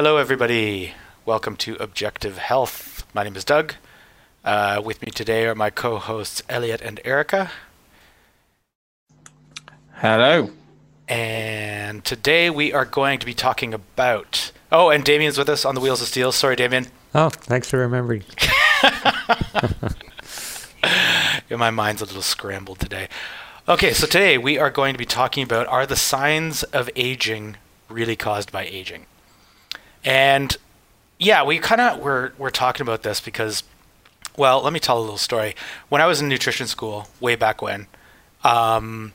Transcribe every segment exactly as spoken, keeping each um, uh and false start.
Hello everybody, welcome to Objective Health. My name is Doug. Uh, with me today are my co-hosts Elliot and Erica. Hello. And today we are going to be talking about... Oh, and Damien's with us on the Wheels of Steel. Sorry, Damien. Oh, thanks for remembering. Yeah, my mind's a little scrambled today. Okay, so today we are going to be talking about, are the signs of aging really caused by aging? And yeah, we kind of were, we're talking about this because, well, let me tell a little story. When I was in nutrition school, way back when, um,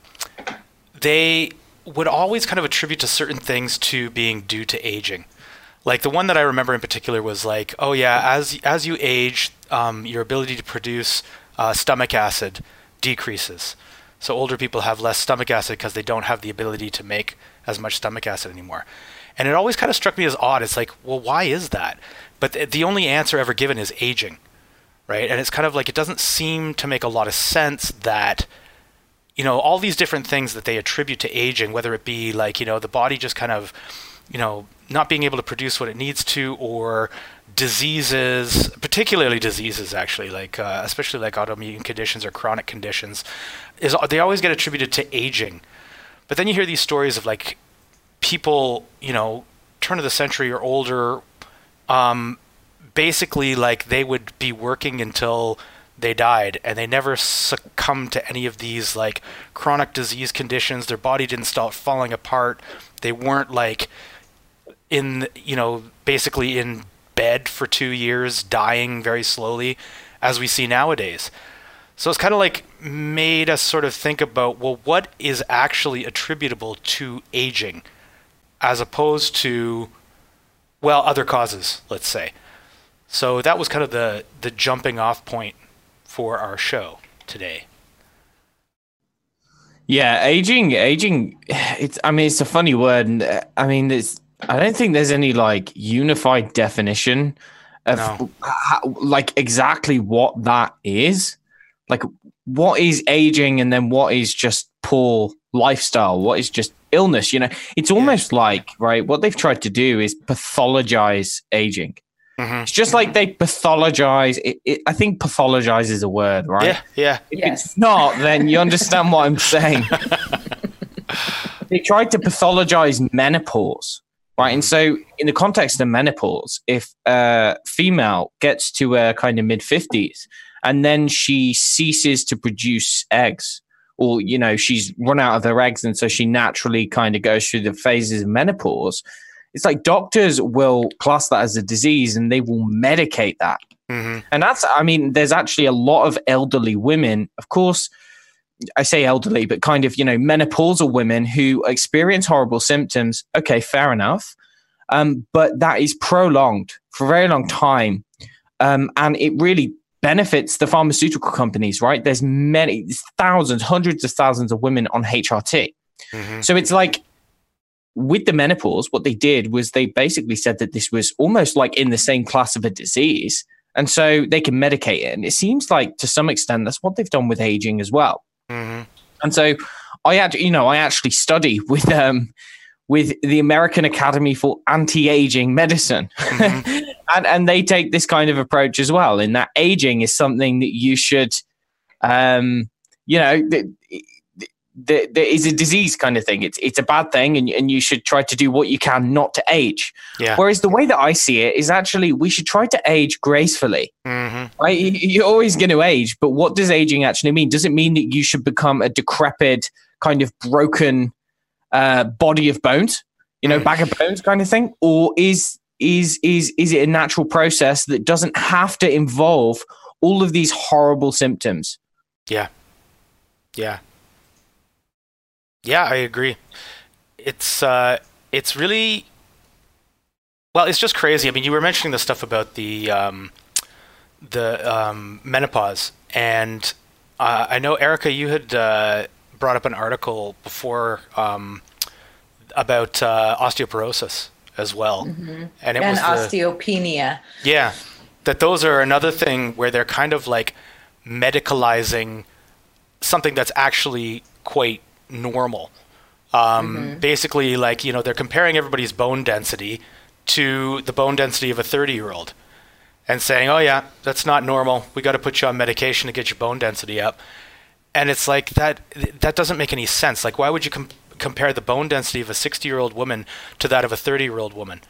they would always kind of attribute to certain things to being due to aging. Like the one that I remember in particular was like, oh yeah, as as you age, um, your ability to produce uh, stomach acid decreases. So older people have less stomach acid because they don't have the ability to make as much stomach acid anymore. And it always kind of struck me as odd. It's like, well, why is that? But th- the only answer ever given is aging, right? And it's kind of like, it doesn't seem to make a lot of sense that, you know, all these different things that they attribute to aging, whether it be like, you know, the body just kind of, you know, not being able to produce what it needs to, or diseases, particularly diseases actually, like uh, especially like autoimmune conditions or chronic conditions, is they always get attributed to aging. But then you hear these stories of like, people, you know, turn of the century or older, um, basically like they would be working until they died and they never succumbed to any of these like chronic disease conditions. Their body didn't start falling apart. They weren't like in, you know, basically in bed for two years, dying very slowly as we see nowadays. So it's kind of like made us sort of think about, well, what is actually attributable to aging? As opposed to, well, other causes, let's say. So that was kind of the, the jumping off point for our show today. Yeah, aging, aging, it's, I mean, it's a funny word. And I mean, it's, I don't think there's any like unified definition of no. how, like exactly what that is. Like what is aging and then what is just poor lifestyle? What is just illness? You know, it's almost yeah. like, right, what they've tried to do is pathologize aging. Mm-hmm. It's just like they pathologize. It, it, I think pathologize is a word, right? Yeah, yeah. If yes. it's not, then you understand what I'm saying. They tried to pathologize menopause, right? And so in the context of menopause, if a female gets to a kind of mid-fifties and then she ceases to produce eggs, or, you know, she's run out of her eggs and so she naturally kind of goes through the phases of menopause. It's like doctors will class that as a disease and they will medicate that. Mm-hmm. And that's, I mean, there's actually a lot of elderly women, of course, I say elderly, but kind of, you know, menopausal women who experience horrible symptoms. Okay, fair enough. Um, but that is prolonged for a very long time. Um, and it really benefits the pharmaceutical companies, right? There's many, there's thousands, hundreds of thousands of women on H R T. Mm-hmm. So it's like with the menopause, what they did was they basically said that this was almost like in the same class of a disease. And so they can medicate it. And it seems like to some extent, that's what they've done with aging as well. Mm-hmm. And so I had, you know, I actually study with, um, with the American Academy for Anti-Aging Medicine. Mm-hmm. And and they take this kind of approach as well, in that aging is something that you should, um, you know, th- th- th- there is a disease kind of thing. It's it's a bad thing, and and you should try to do what you can not to age. Yeah. Whereas the way that I see it is actually we should try to age gracefully. Mm-hmm. Right? You're always going to age, but what does aging actually mean? Does it mean that you should become a decrepit, kind of broken uh, body of bones, you know, mm. bag of bones kind of thing, or is Is is is it a natural process that doesn't have to involve all of these horrible symptoms? Yeah, yeah, yeah. I agree. It's uh, it's really well. It's just crazy. I mean, you were mentioning the stuff about the um, the um, menopause, and uh, I know Erica, you had uh, brought up an article before um, about uh, osteoporosis as well. Mm-hmm. And it and was the, osteopenia. Yeah. That those are another thing where they're kind of like medicalizing something that's actually quite normal. Um, mm-hmm. Basically like, you know, they're comparing everybody's bone density to the bone density of a thirty-year-old and saying, oh, yeah, that's not normal. We got to put you on medication to get your bone density up. And it's like that that doesn't make any sense. Like, why would you com- compare the bone density of a sixty-year-old woman to that of a thirty-year-old woman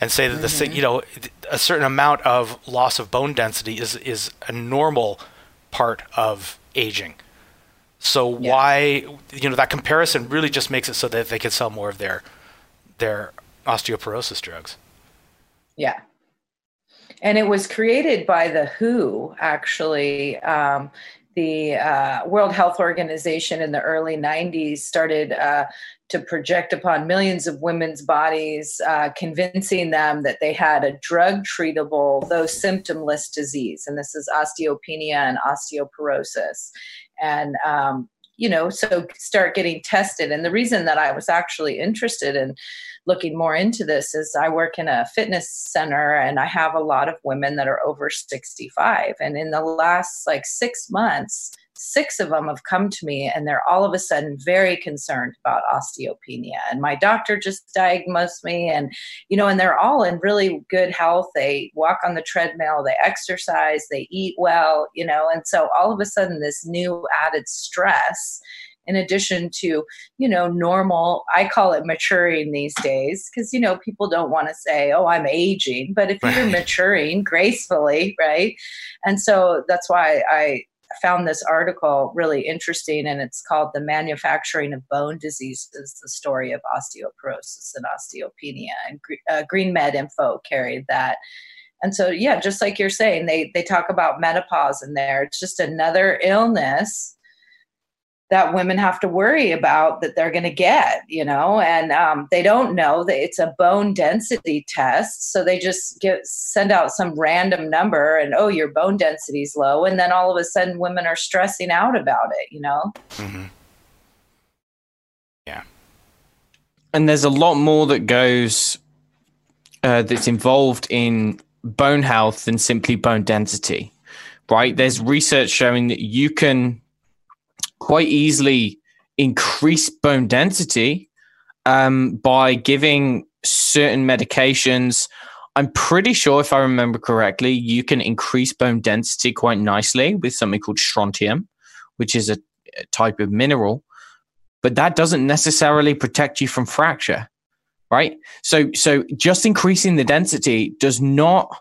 and say that, mm-hmm. the you know, a certain amount of loss of bone density is, is a normal part of aging? So yeah. why, you know, that comparison really just makes it so that they can sell more of their their osteoporosis drugs. Yeah. And it was created by the W H O, actually. Um, the uh, World Health Organization in the early nineties started uh, to project upon millions of women's bodies, uh, convincing them that they had a drug-treatable, though symptomless disease. And this is osteopenia and osteoporosis. And, um, you know, so start getting tested. And the reason that I was actually interested in looking more into this is I work in a fitness center and I have a lot of women that are over sixty-five. And in the last like six months, six of them have come to me and they're all of a sudden very concerned about osteopenia. And my doctor just diagnosed me, and, you know, and they're all in really good health. They walk on the treadmill, they exercise, they eat well, you know, and so all of a sudden this new added stress, in addition to, you know, normal, I call it maturing these days, because, you know, people don't want to say, oh, I'm aging, but if you're maturing gracefully, right? And so that's why I found this article really interesting, and it's called The Manufacturing of Bone Diseases, the Story of Osteoporosis and Osteopenia. And uh, Green Med Info carried that. And so, yeah, just like you're saying, they they talk about menopause in there. It's just another illness that women have to worry about that they're going to get, you know, and um, they don't know that it's a bone density test. So they just get, send out some random number and, oh, your bone density is low. And then all of a sudden women are stressing out about it, you know? Mm-hmm. Yeah. And there's a lot more that goes, uh, that's involved in bone health than simply bone density, right? There's research showing that you can quite easily increase bone density um, by giving certain medications. I'm pretty sure, if I remember correctly, you can increase bone density quite nicely with something called strontium, which is a, a type of mineral, but that doesn't necessarily protect you from fracture, right? So, so just increasing the density does not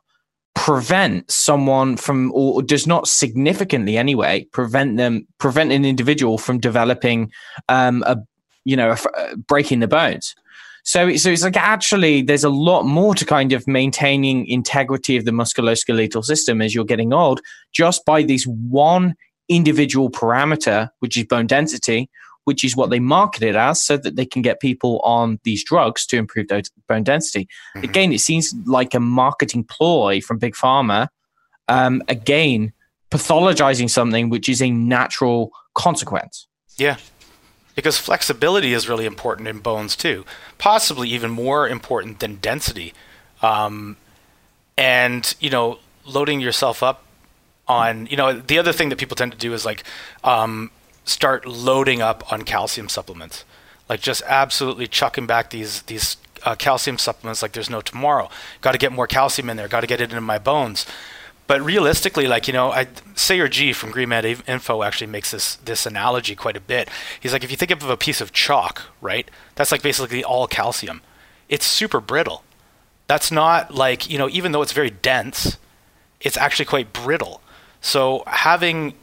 prevent someone from, or does not significantly anyway, prevent them, prevent an individual from developing, um, a, you know, a, breaking the bones. So, so it's like, actually, there's a lot more to kind of maintaining integrity of the musculoskeletal system as you're getting old, just by this one individual parameter, which is bone density, which is what they market it as, so that they can get people on these drugs to improve their bone density. Mm-hmm. Again, it seems like a marketing ploy from Big Pharma. Um, again, pathologizing something which is a natural consequence. Yeah, because flexibility is really important in bones too, possibly even more important than density. Um, and, you know, loading yourself up on, you know, the other thing that people tend to do is like, um, start loading up on calcium supplements, like just absolutely chucking back these these uh, calcium supplements like there's no tomorrow. Got to get more calcium in there. Got to get it into my bones. But realistically, like, you know, I Sayer Ji from Green Med Info actually makes this this analogy quite a bit. He's like, if you think of a piece of chalk, right? That's like basically all calcium. It's super brittle. That's not like, you know, even though it's very dense, it's actually quite brittle. So having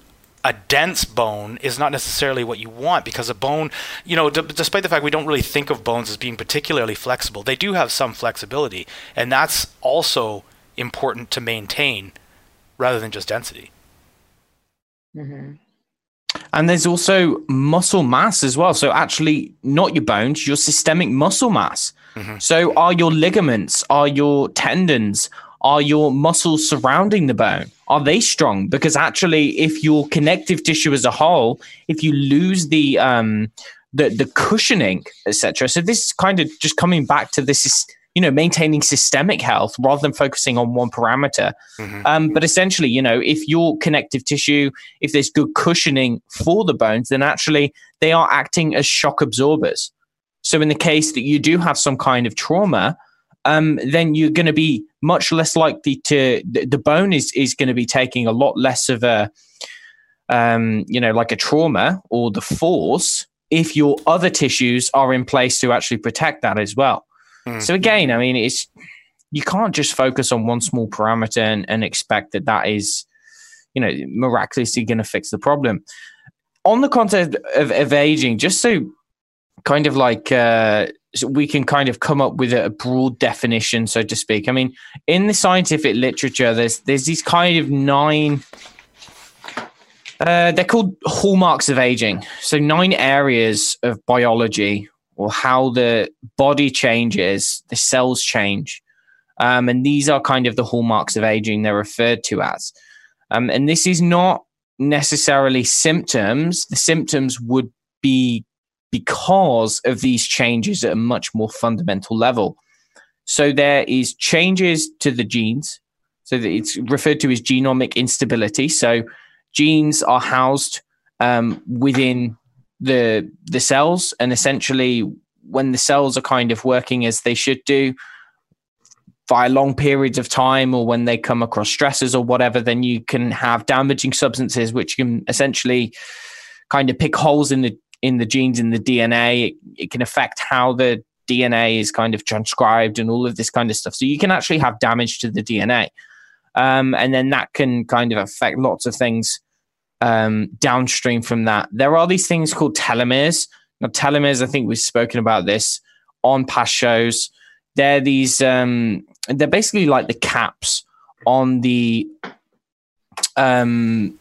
a dense bone is not necessarily what you want, because a bone, you know, d- despite the fact we don't really think of bones as being particularly flexible, they do have some flexibility, and that's also important to maintain rather than just density. Mm-hmm. And there's also muscle mass as well. So actually not your bones, your systemic muscle mass. Mm-hmm. So are your ligaments, are your tendons, are your muscles surrounding the bone? Are they strong? Because actually, if your connective tissue as a whole, if you lose the um, the, the cushioning, et cetera. So this is kind of just coming back to this is, you know, maintaining systemic health rather than focusing on one parameter. Mm-hmm. Um, but essentially, you know, if your connective tissue, if there's good cushioning for the bones, then actually they are acting as shock absorbers. So in the case that you do have some kind of trauma, um, then you're going to be much less likely to, the, the bone is, is going to be taking a lot less of a, um, you know, like a trauma or the force if your other tissues are in place to actually protect that as well. Mm. So again, I mean, it's, you can't just focus on one small parameter and, and expect that that is, you know, miraculously going to fix the problem. On the concept of, of aging, just so kind of like uh, so we can kind of come up with a broad definition, so to speak. I mean, in the scientific literature, there's there's these kind of nine, uh, they're called hallmarks of aging. So nine areas of biology, or how the body changes, the cells change. Um, and these are kind of the hallmarks of aging, they're referred to as. Um, and this is not necessarily symptoms. The symptoms would be because of these changes at a much more fundamental level. So there is changes to the genes. So it's referred to as genomic instability. So genes are housed um, within the, the cells. And essentially when the cells are kind of working as they should do, by long periods of time, or when they come across stresses or whatever, then you can have damaging substances which can essentially kind of pick holes in the in the genes, in the D N A. It, it can affect how the D N A is kind of transcribed and all of this kind of stuff. So you can actually have damage to the D N A. Um, and then that can kind of affect lots of things um, downstream from that. There are these things called telomeres. Now, telomeres, I think we've spoken about this on past shows. They're these, um, they're basically like the caps on the, um,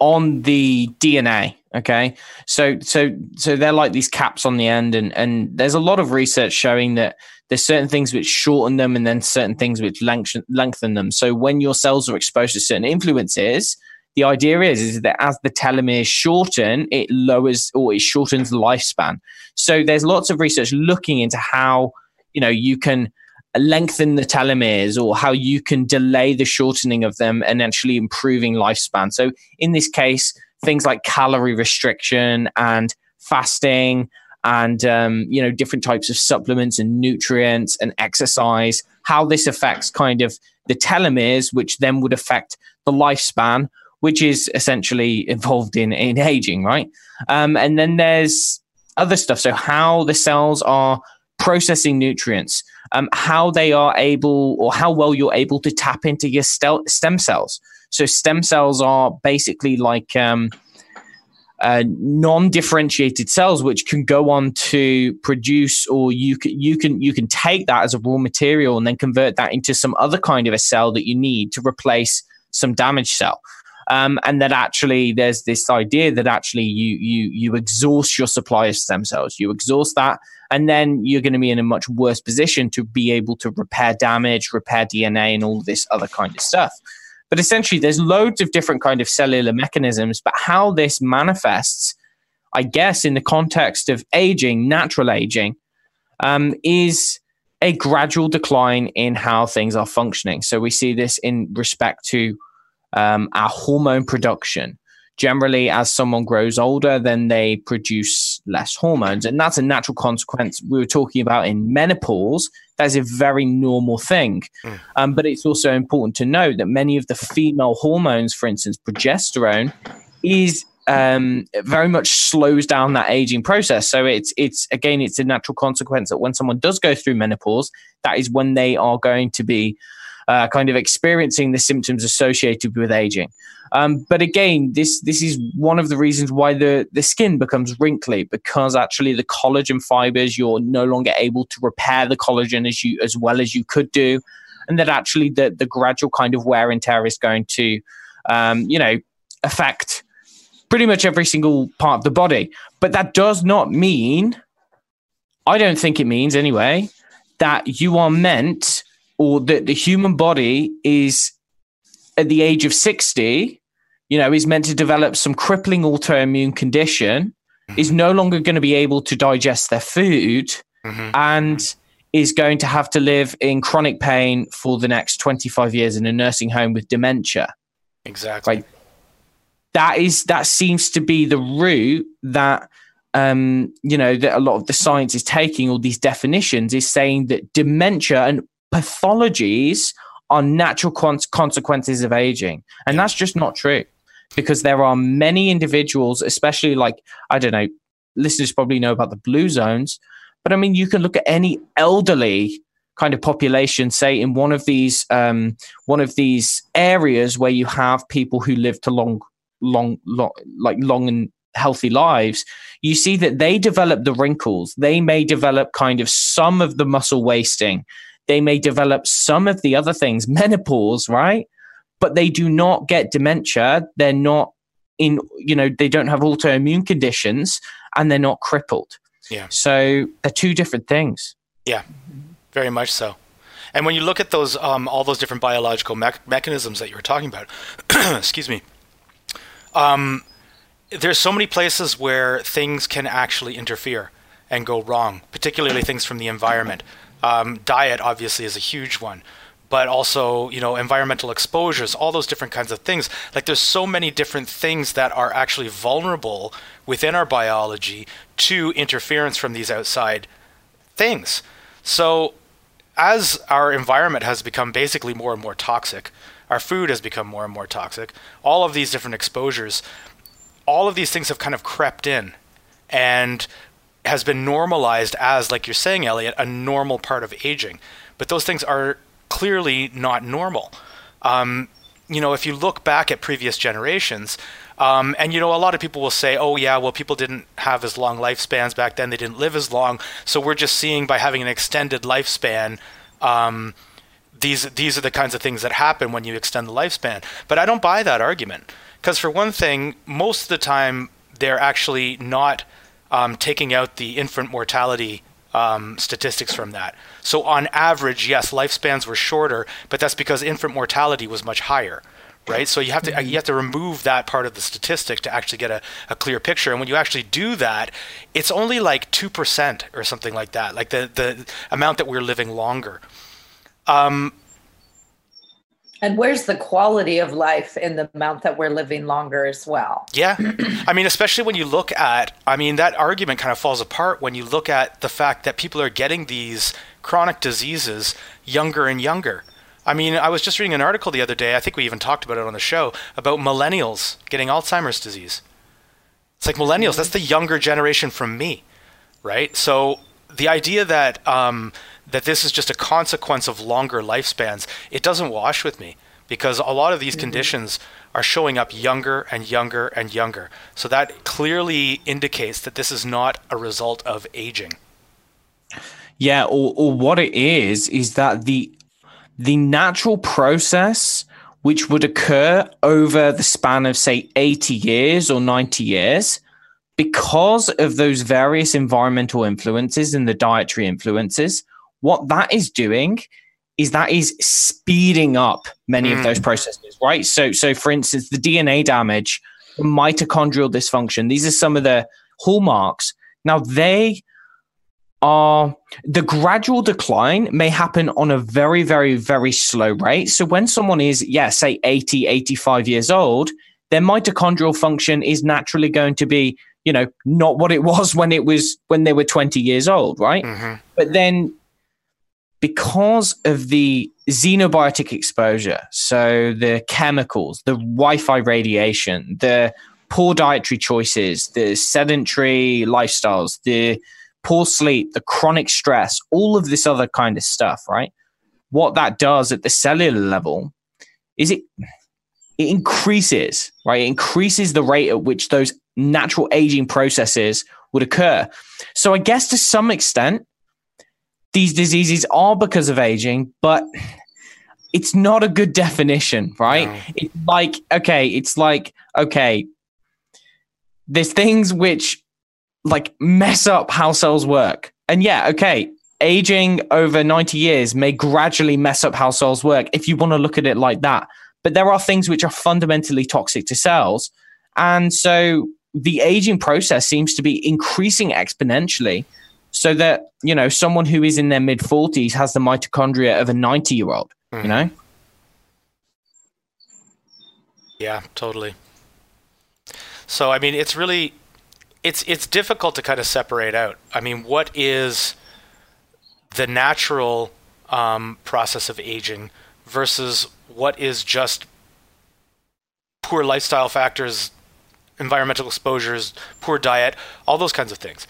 on the D N A. Okay. So, so, so they're like these caps on the end, and, and there's a lot of research showing that there's certain things which shorten them and then certain things which lengthen, lengthen them. So when your cells are exposed to certain influences, the idea is, is that as the telomeres shorten, it lowers or it shortens the lifespan. So there's lots of research looking into how, you know, you can lengthen the telomeres, or how you can delay the shortening of them and actually improving lifespan. So in this case, things like calorie restriction and fasting and, um, you know, different types of supplements and nutrients and exercise, how this affects kind of the telomeres, which then would affect the lifespan, which is essentially involved in, in aging, right? Um, and then there's other stuff. So how the cells are processing nutrients, um, how they are able, or how well you're able to tap into your stel- stem cells. So stem cells are basically like um, uh, non-differentiated cells, which can go on to produce, or you can, you can you can take that as a raw material and then convert that into some other kind of a cell that you need to replace some damaged cell. Um, and that actually there's this idea that actually you you you exhaust your supply of stem cells, you exhaust that, and then you're going to be in a much worse position to be able to repair damage, repair D N A, and all this other kind of stuff. But essentially there's loads of different kind of cellular mechanisms, but how this manifests, I guess, in the context of aging, natural aging, um, is a gradual decline in how things are functioning. So we see this in respect to Um, our hormone production. Generally, as someone grows older, then they produce less hormones. And that's a natural consequence. We were talking about in menopause. That's a very normal thing. Mm. Um, but it's also important to note that many of the female hormones, for instance, progesterone, is um, very much slows down that aging process. So it's, it's again, it's a natural consequence that when someone does go through menopause, that is when they are going to be Uh, kind of experiencing the symptoms associated with aging. Um, but again, this this is one of the reasons why the, the skin becomes wrinkly, because actually the collagen fibers, you're no longer able to repair the collagen as you as well as you could do. And that actually the, the gradual kind of wear and tear is going to, um, you know, affect pretty much every single part of the body. But that does not mean, I don't think it means anyway, that you are meant... or that the human body is at the age of sixty, you know, is meant to develop some crippling autoimmune condition, mm-hmm. is no longer going to be able to digest their food, mm-hmm. and is going to have to live in chronic pain for the next twenty-five years in a nursing home with dementia. Exactly. Like, that is, that seems to be the route that um, you know, that a lot of the science is taking all these definitions is saying that dementia and pathologies are natural con- consequences of aging. And that's just not true, because there are many individuals, especially like, I don't know, listeners probably know about the blue zones, but I mean, you can look at any elderly kind of population, say in one of these, um, one of these areas where you have people who live to long, long, long, like long and healthy lives, you see that they develop the wrinkles. They may develop kind of some of the muscle wasting. They may develop some of the other things, menopause, right? But they do not get dementia. They're not in, you know, they don't have autoimmune conditions and they're not crippled. Yeah. So they're two different things. Yeah. Very much so. And when you look at those, um, all those different biological me- mechanisms that you were talking about, excuse me, um, there's so many places where things can actually interfere and go wrong, particularly things from the environment. Um, diet, obviously, is a huge one, but also, you know, environmental exposures, all those different kinds of things. Like, there's so many different things that are actually vulnerable within our biology to interference from these outside things. So, as our environment has become basically more and more toxic, our food has become more and more toxic, all of these different exposures, all of these things have kind of crept in and has been normalized as, like you're saying, Elliot, a normal part of aging. But those things are clearly not normal. Um, you know, if you look back at previous generations, um, and, you know, a lot of people will say, oh, yeah, well, people didn't have as long lifespans back then. They didn't live as long. So we're just seeing by having an extended lifespan, um, these these are the kinds of things that happen when you extend the lifespan. But I don't buy that argument, because for one thing, most of the time, they're actually not um, taking out the infant mortality Um, statistics from that. So on average, yes, lifespans were shorter, but that's because infant mortality was much higher, right? So you have to you have to remove that part of the statistic to actually get a, a clear picture. And when you actually do that, it's only like two percent or something like that, like the, the amount that we're living longer. Um, and where's the quality of life in the amount that we're living longer as well? Yeah. I mean, especially when you look at, I mean, that argument kind of falls apart when you look at the fact that people are getting these chronic diseases younger and younger. I mean, I was just reading an article the other day, I think we even talked about it on the show, about millennials getting Alzheimer's disease. It's like millennials, mm-hmm. That's the younger generation from me, right? So the idea that um, that this is just a consequence of longer lifespans, it doesn't wash with me, because a lot of these mm-hmm. conditions are showing up younger and younger and younger. So that clearly indicates that this is not a result of aging. Yeah, or, or what it is, is that the the natural process which would occur over the span of, say, eighty years or ninety years, because of those various environmental influences and the dietary influences, what that is doing is that is speeding up many mm. of those processes, right? So, so for instance, the D N A damage, the mitochondrial dysfunction, these are some of the hallmarks. Now, they are, the gradual decline may happen on a very, very, very slow rate. So when someone is, yeah, say eighty, eighty-five years old, their mitochondrial function is naturally going to be, you know, not what it was when it was, when they were twenty years old, right? Mm-hmm. But then, because of the xenobiotic exposure, so the chemicals, the Wi-Fi radiation, the poor dietary choices, the sedentary lifestyles, the poor sleep, the chronic stress, all of this other kind of stuff, right? What that does at the cellular level is it, it increases, right? It increases the rate at which those natural aging processes would occur. So I guess to some extent, these diseases are because of aging, but it's not a good definition, right? No. It's like, okay, it's like, okay, there's things which like mess up how cells work. And yeah, okay, aging over ninety years may gradually mess up how cells work if you want to look at it like that. But there are things which are fundamentally toxic to cells. And so the aging process seems to be increasing exponentially. So that, you know, someone who is in their mid forties has the mitochondria of a ninety-year-old, mm. you know? Yeah, totally. So, I mean, it's really, it's it's difficult to kind of separate out. I mean, what is the natural um, process of aging versus what is just poor lifestyle factors, environmental exposures, poor diet, all those kinds of things.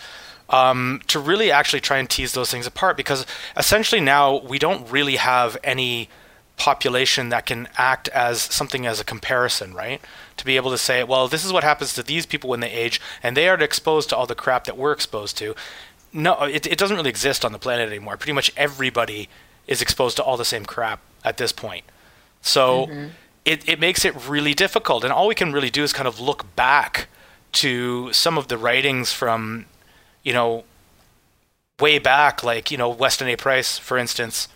Um, to really actually try and tease those things apart, because essentially now we don't really have any population that can act as something as a comparison, right? To be able to say, well, this is what happens to these people when they age, and they are exposed to all the crap that we're exposed to. No, it, it doesn't really exist on the planet anymore. Pretty much everybody is exposed to all the same crap at this point. So mm-hmm. it, it makes it really difficult. And all we can really do is kind of look back to some of the writings from, you know, way back, like, you know, Weston A. Price, for instance.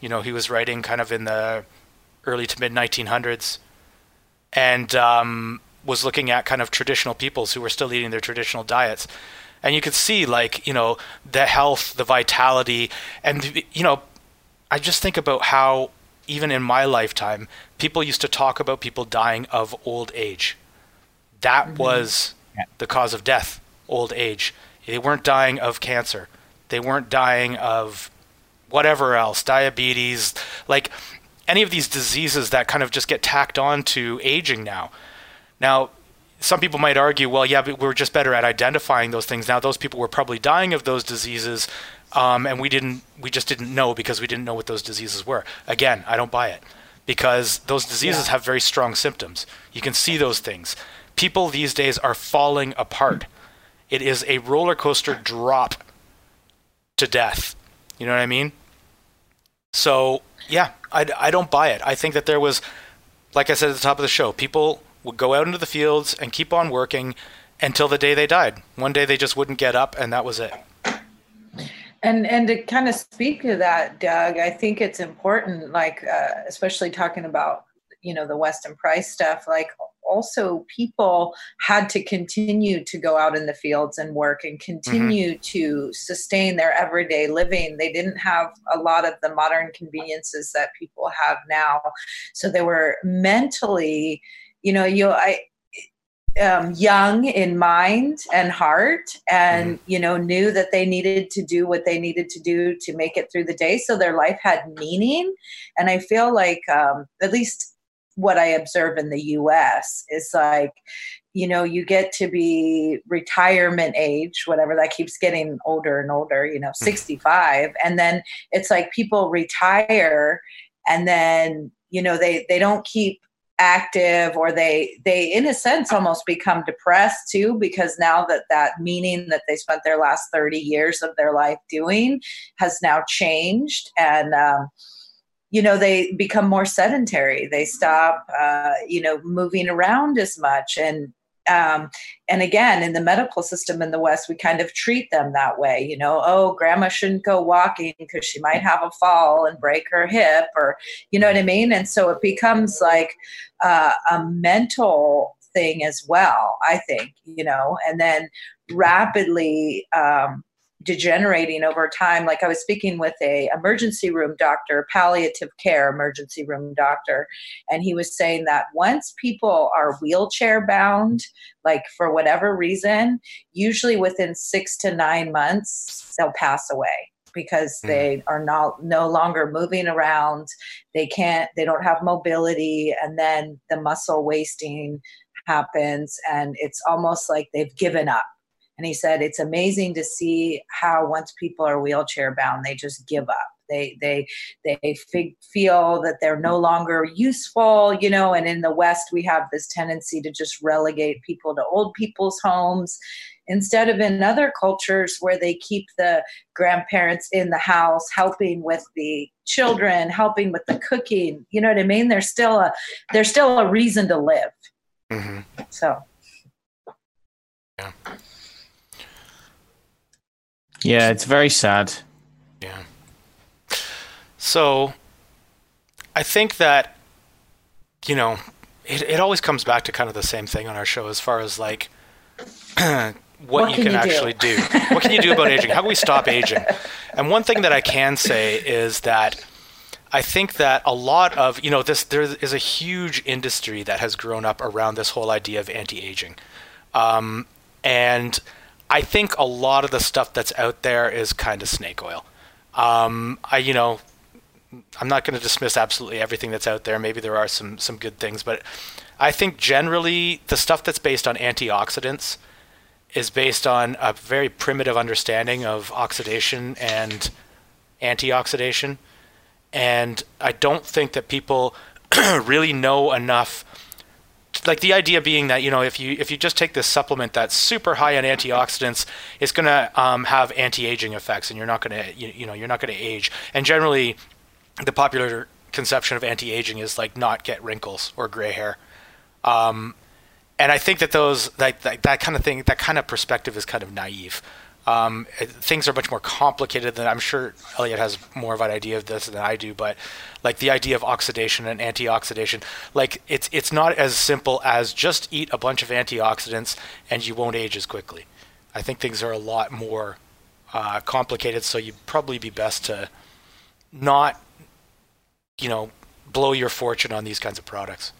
You know, he was writing kind of in the early to mid nineteen hundreds, and um, was looking at kind of traditional peoples who were still eating their traditional diets. And you could see, like, you know, the health, the vitality, and, you know, I just think about how even in my lifetime, people used to talk about people dying of old age. That mm-hmm. was yeah. the cause of death, old age. They weren't dying of cancer. They weren't dying of whatever else, diabetes, like any of these diseases that kind of just get tacked on to aging now. Now, some people might argue, well, yeah, but we're just better at identifying those things now. Those people were probably dying of those diseases, um, and we didn't, we just didn't know because we didn't know what those diseases were. Again, I don't buy it, because those diseases yeah. have very strong symptoms. You can see those things. People these days are falling apart. It is a roller coaster drop to death. You know what I mean? So, yeah, I, I don't buy it. I think that there was, like I said at the top of the show, people would go out into the fields and keep on working until the day they died. One day they just wouldn't get up, and that was it. And and to kind of speak to that, Doug, I think it's important, like, uh, especially talking about, you know, the Weston Price stuff, like, also people had to continue to go out in the fields and work and continue mm-hmm. to sustain their everyday living. They didn't have a lot of the modern conveniences that people have now. So they were mentally, you know, you, I, um, young in mind and heart, and, mm-hmm. you know, knew that they needed to do what they needed to do to make it through the day. So their life had meaning. And I feel like, um, at least what I observe in the U S is, like, you know, you get to be retirement age, whatever, that keeps getting older and older, you know, sixty-five. And then it's like people retire, and then, you know, they, they don't keep active, or they, they, in a sense, almost become depressed too, because now that that meaning that they spent their last thirty years of their life doing has now changed. And, um, you know, they become more sedentary. They stop, uh, you know, moving around as much. And, um, and again, in the medical system in the West, we kind of treat them that way, you know, oh, grandma shouldn't go walking because she might have a fall and break her hip, or, you know what I mean? And so it becomes like uh, a mental thing as well, I think, you know, and then rapidly, um, degenerating over time. Like, I was speaking with a emergency room doctor, palliative care emergency room doctor, and he was saying that once people are wheelchair bound, like for whatever reason, usually within six to nine months, they'll pass away, because they are not no longer moving around. They can't, they don't have mobility. And then the muscle wasting happens, and it's almost like they've given up. And he said, it's amazing to see how once people are wheelchair bound, they just give up. They they they f- feel that they're no longer useful, you know, and in the West, we have this tendency to just relegate people to old people's homes, instead of in other cultures where they keep the grandparents in the house, helping with the children, helping with the cooking. You know what I mean? There's still a, there's still a reason to live. Mm-hmm. So. Yeah. Yeah, it's very sad. Yeah. So I think that, you know, it, it always comes back to kind of the same thing on our show, as far as like what, what you can, can you actually do. do. What can you do about aging? How can we stop aging? And one thing that I can say is that I think that a lot of, you know, this, there is a huge industry that has grown up around this whole idea of anti-aging. Um, and I think a lot of the stuff that's out there is kind of snake oil. Um, I, you know, I'm not going to dismiss absolutely everything that's out there. Maybe there are some, some good things, but I think generally the stuff that's based on antioxidants is based on a very primitive understanding of oxidation and antioxidation. And I don't think that people really know enough. Like the idea being that, you know, if you if you just take this supplement that's super high in antioxidants, it's going to um, have anti-aging effects, and you're not going to you, you know you're not going to age. And generally, the popular conception of anti-aging is like not get wrinkles or gray hair. Um, and I think that those that, that that kind of thing, that kind of perspective is kind of naive. Um, things are much more complicated than, I'm sure Elliot has more of an idea of this than I do, but like the idea of oxidation and antioxidation, like it's it's not as simple as just eat a bunch of antioxidants and you won't age as quickly. I think things are a lot more uh, complicated, so you'd probably be best to not, you know, blow your fortune on these kinds of products.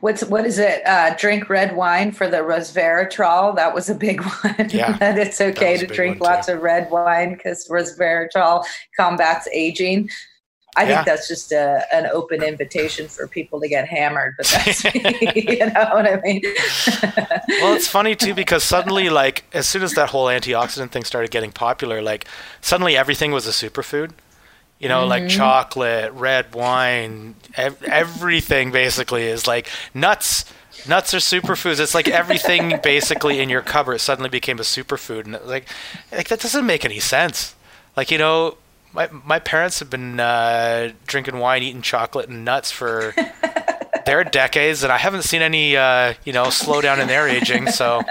What's what is it? Uh, drink red wine for the resveratrol. That was a big one. Yeah, that it's okay that to drink lots too. of red wine because resveratrol combats aging. I yeah. think that's just a, an open invitation for people to get hammered. But that's me. You know what I mean? Well, it's funny too because suddenly, like as soon as that whole antioxidant thing started getting popular, like suddenly everything was a superfood. You know, mm-hmm. like chocolate, red wine, ev- everything basically is like nuts. Nuts are superfoods. It's like everything basically in your cupboard suddenly became a superfood. And like, like that doesn't make any sense. Like, you know, my my parents have been uh, drinking wine, eating chocolate and nuts for their decades. And I haven't seen any, uh, you know, slowdown in their aging. So,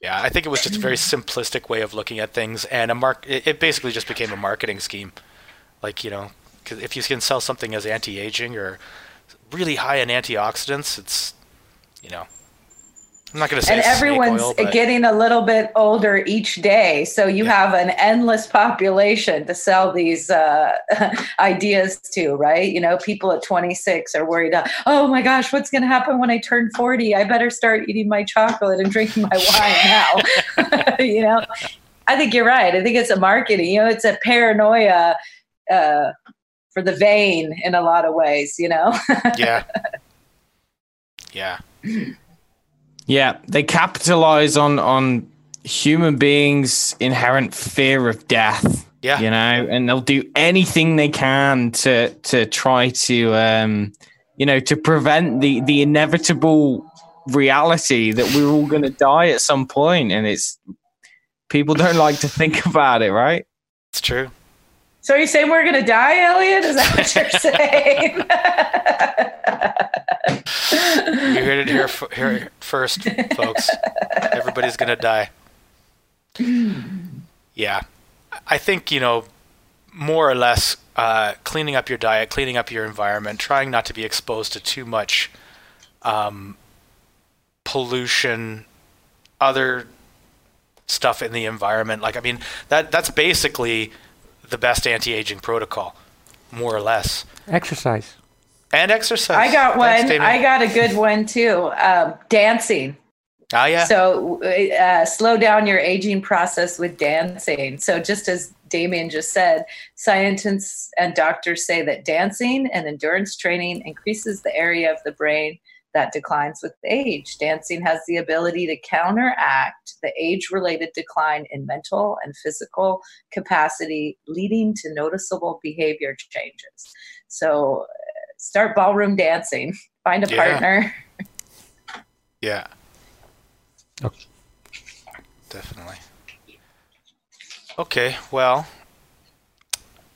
yeah, I think it was just a very simplistic way of looking at things, and a mark. It basically just became a marketing scheme. Like, you know, 'cause if you can sell something as anti-aging or really high in antioxidants, it's, you know, I'm not going to say. And everyone's oil, getting a little bit older each day, so you yeah. have an endless population to sell these uh, ideas to, right? You know, people at twenty-six are worried, oh my gosh, what's going to happen when I turn forty? I better start eating my chocolate and drinking my wine now. You know, I think you're right. I think it's a marketing. You know, it's a paranoia uh, for the vain in a lot of ways. You know. yeah. Yeah. Yeah, they capitalize on, on human beings' inherent fear of death. Yeah, you know, and they'll do anything they can to to try to, um, you know, to prevent the, the inevitable reality that we're all going to die at some point. And it's people don't like to think about it, right? It's true. So are you saying we're going to die, Elliot? Is that what you're saying? You heard it here, f- here first, folks. Everybody's going to die. Yeah. I think, you know, more or less uh, cleaning up your diet, cleaning up your environment, trying not to be exposed to too much um, pollution, other stuff in the environment. Like, I mean, that that's basically the best anti-aging protocol, more or less. Exercise. And exercise. I got one. Thanks, I got a good one too. Um, dancing. Oh yeah. So uh, slow down your aging process with dancing. So just as Damien just said, scientists and doctors say that dancing and endurance training increases the area of the brain that declines with age. Dancing has the ability to counteract the age-related decline in mental and physical capacity, leading to noticeable behavior changes. So start ballroom dancing, find a yeah. partner. Yeah. Okay. Definitely. Okay, well,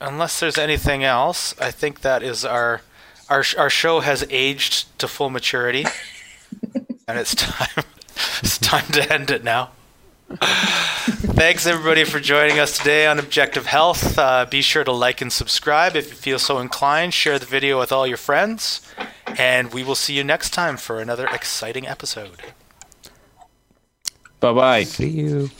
unless there's anything else, I think that is our... Our our show has aged to full maturity, and it's time it's time to end it now. Thanks everybody for joining us today on Objective Health. Uh, be sure to like and subscribe if you feel so inclined. Share the video with all your friends, and we will see you next time for another exciting episode. Bye bye. See you.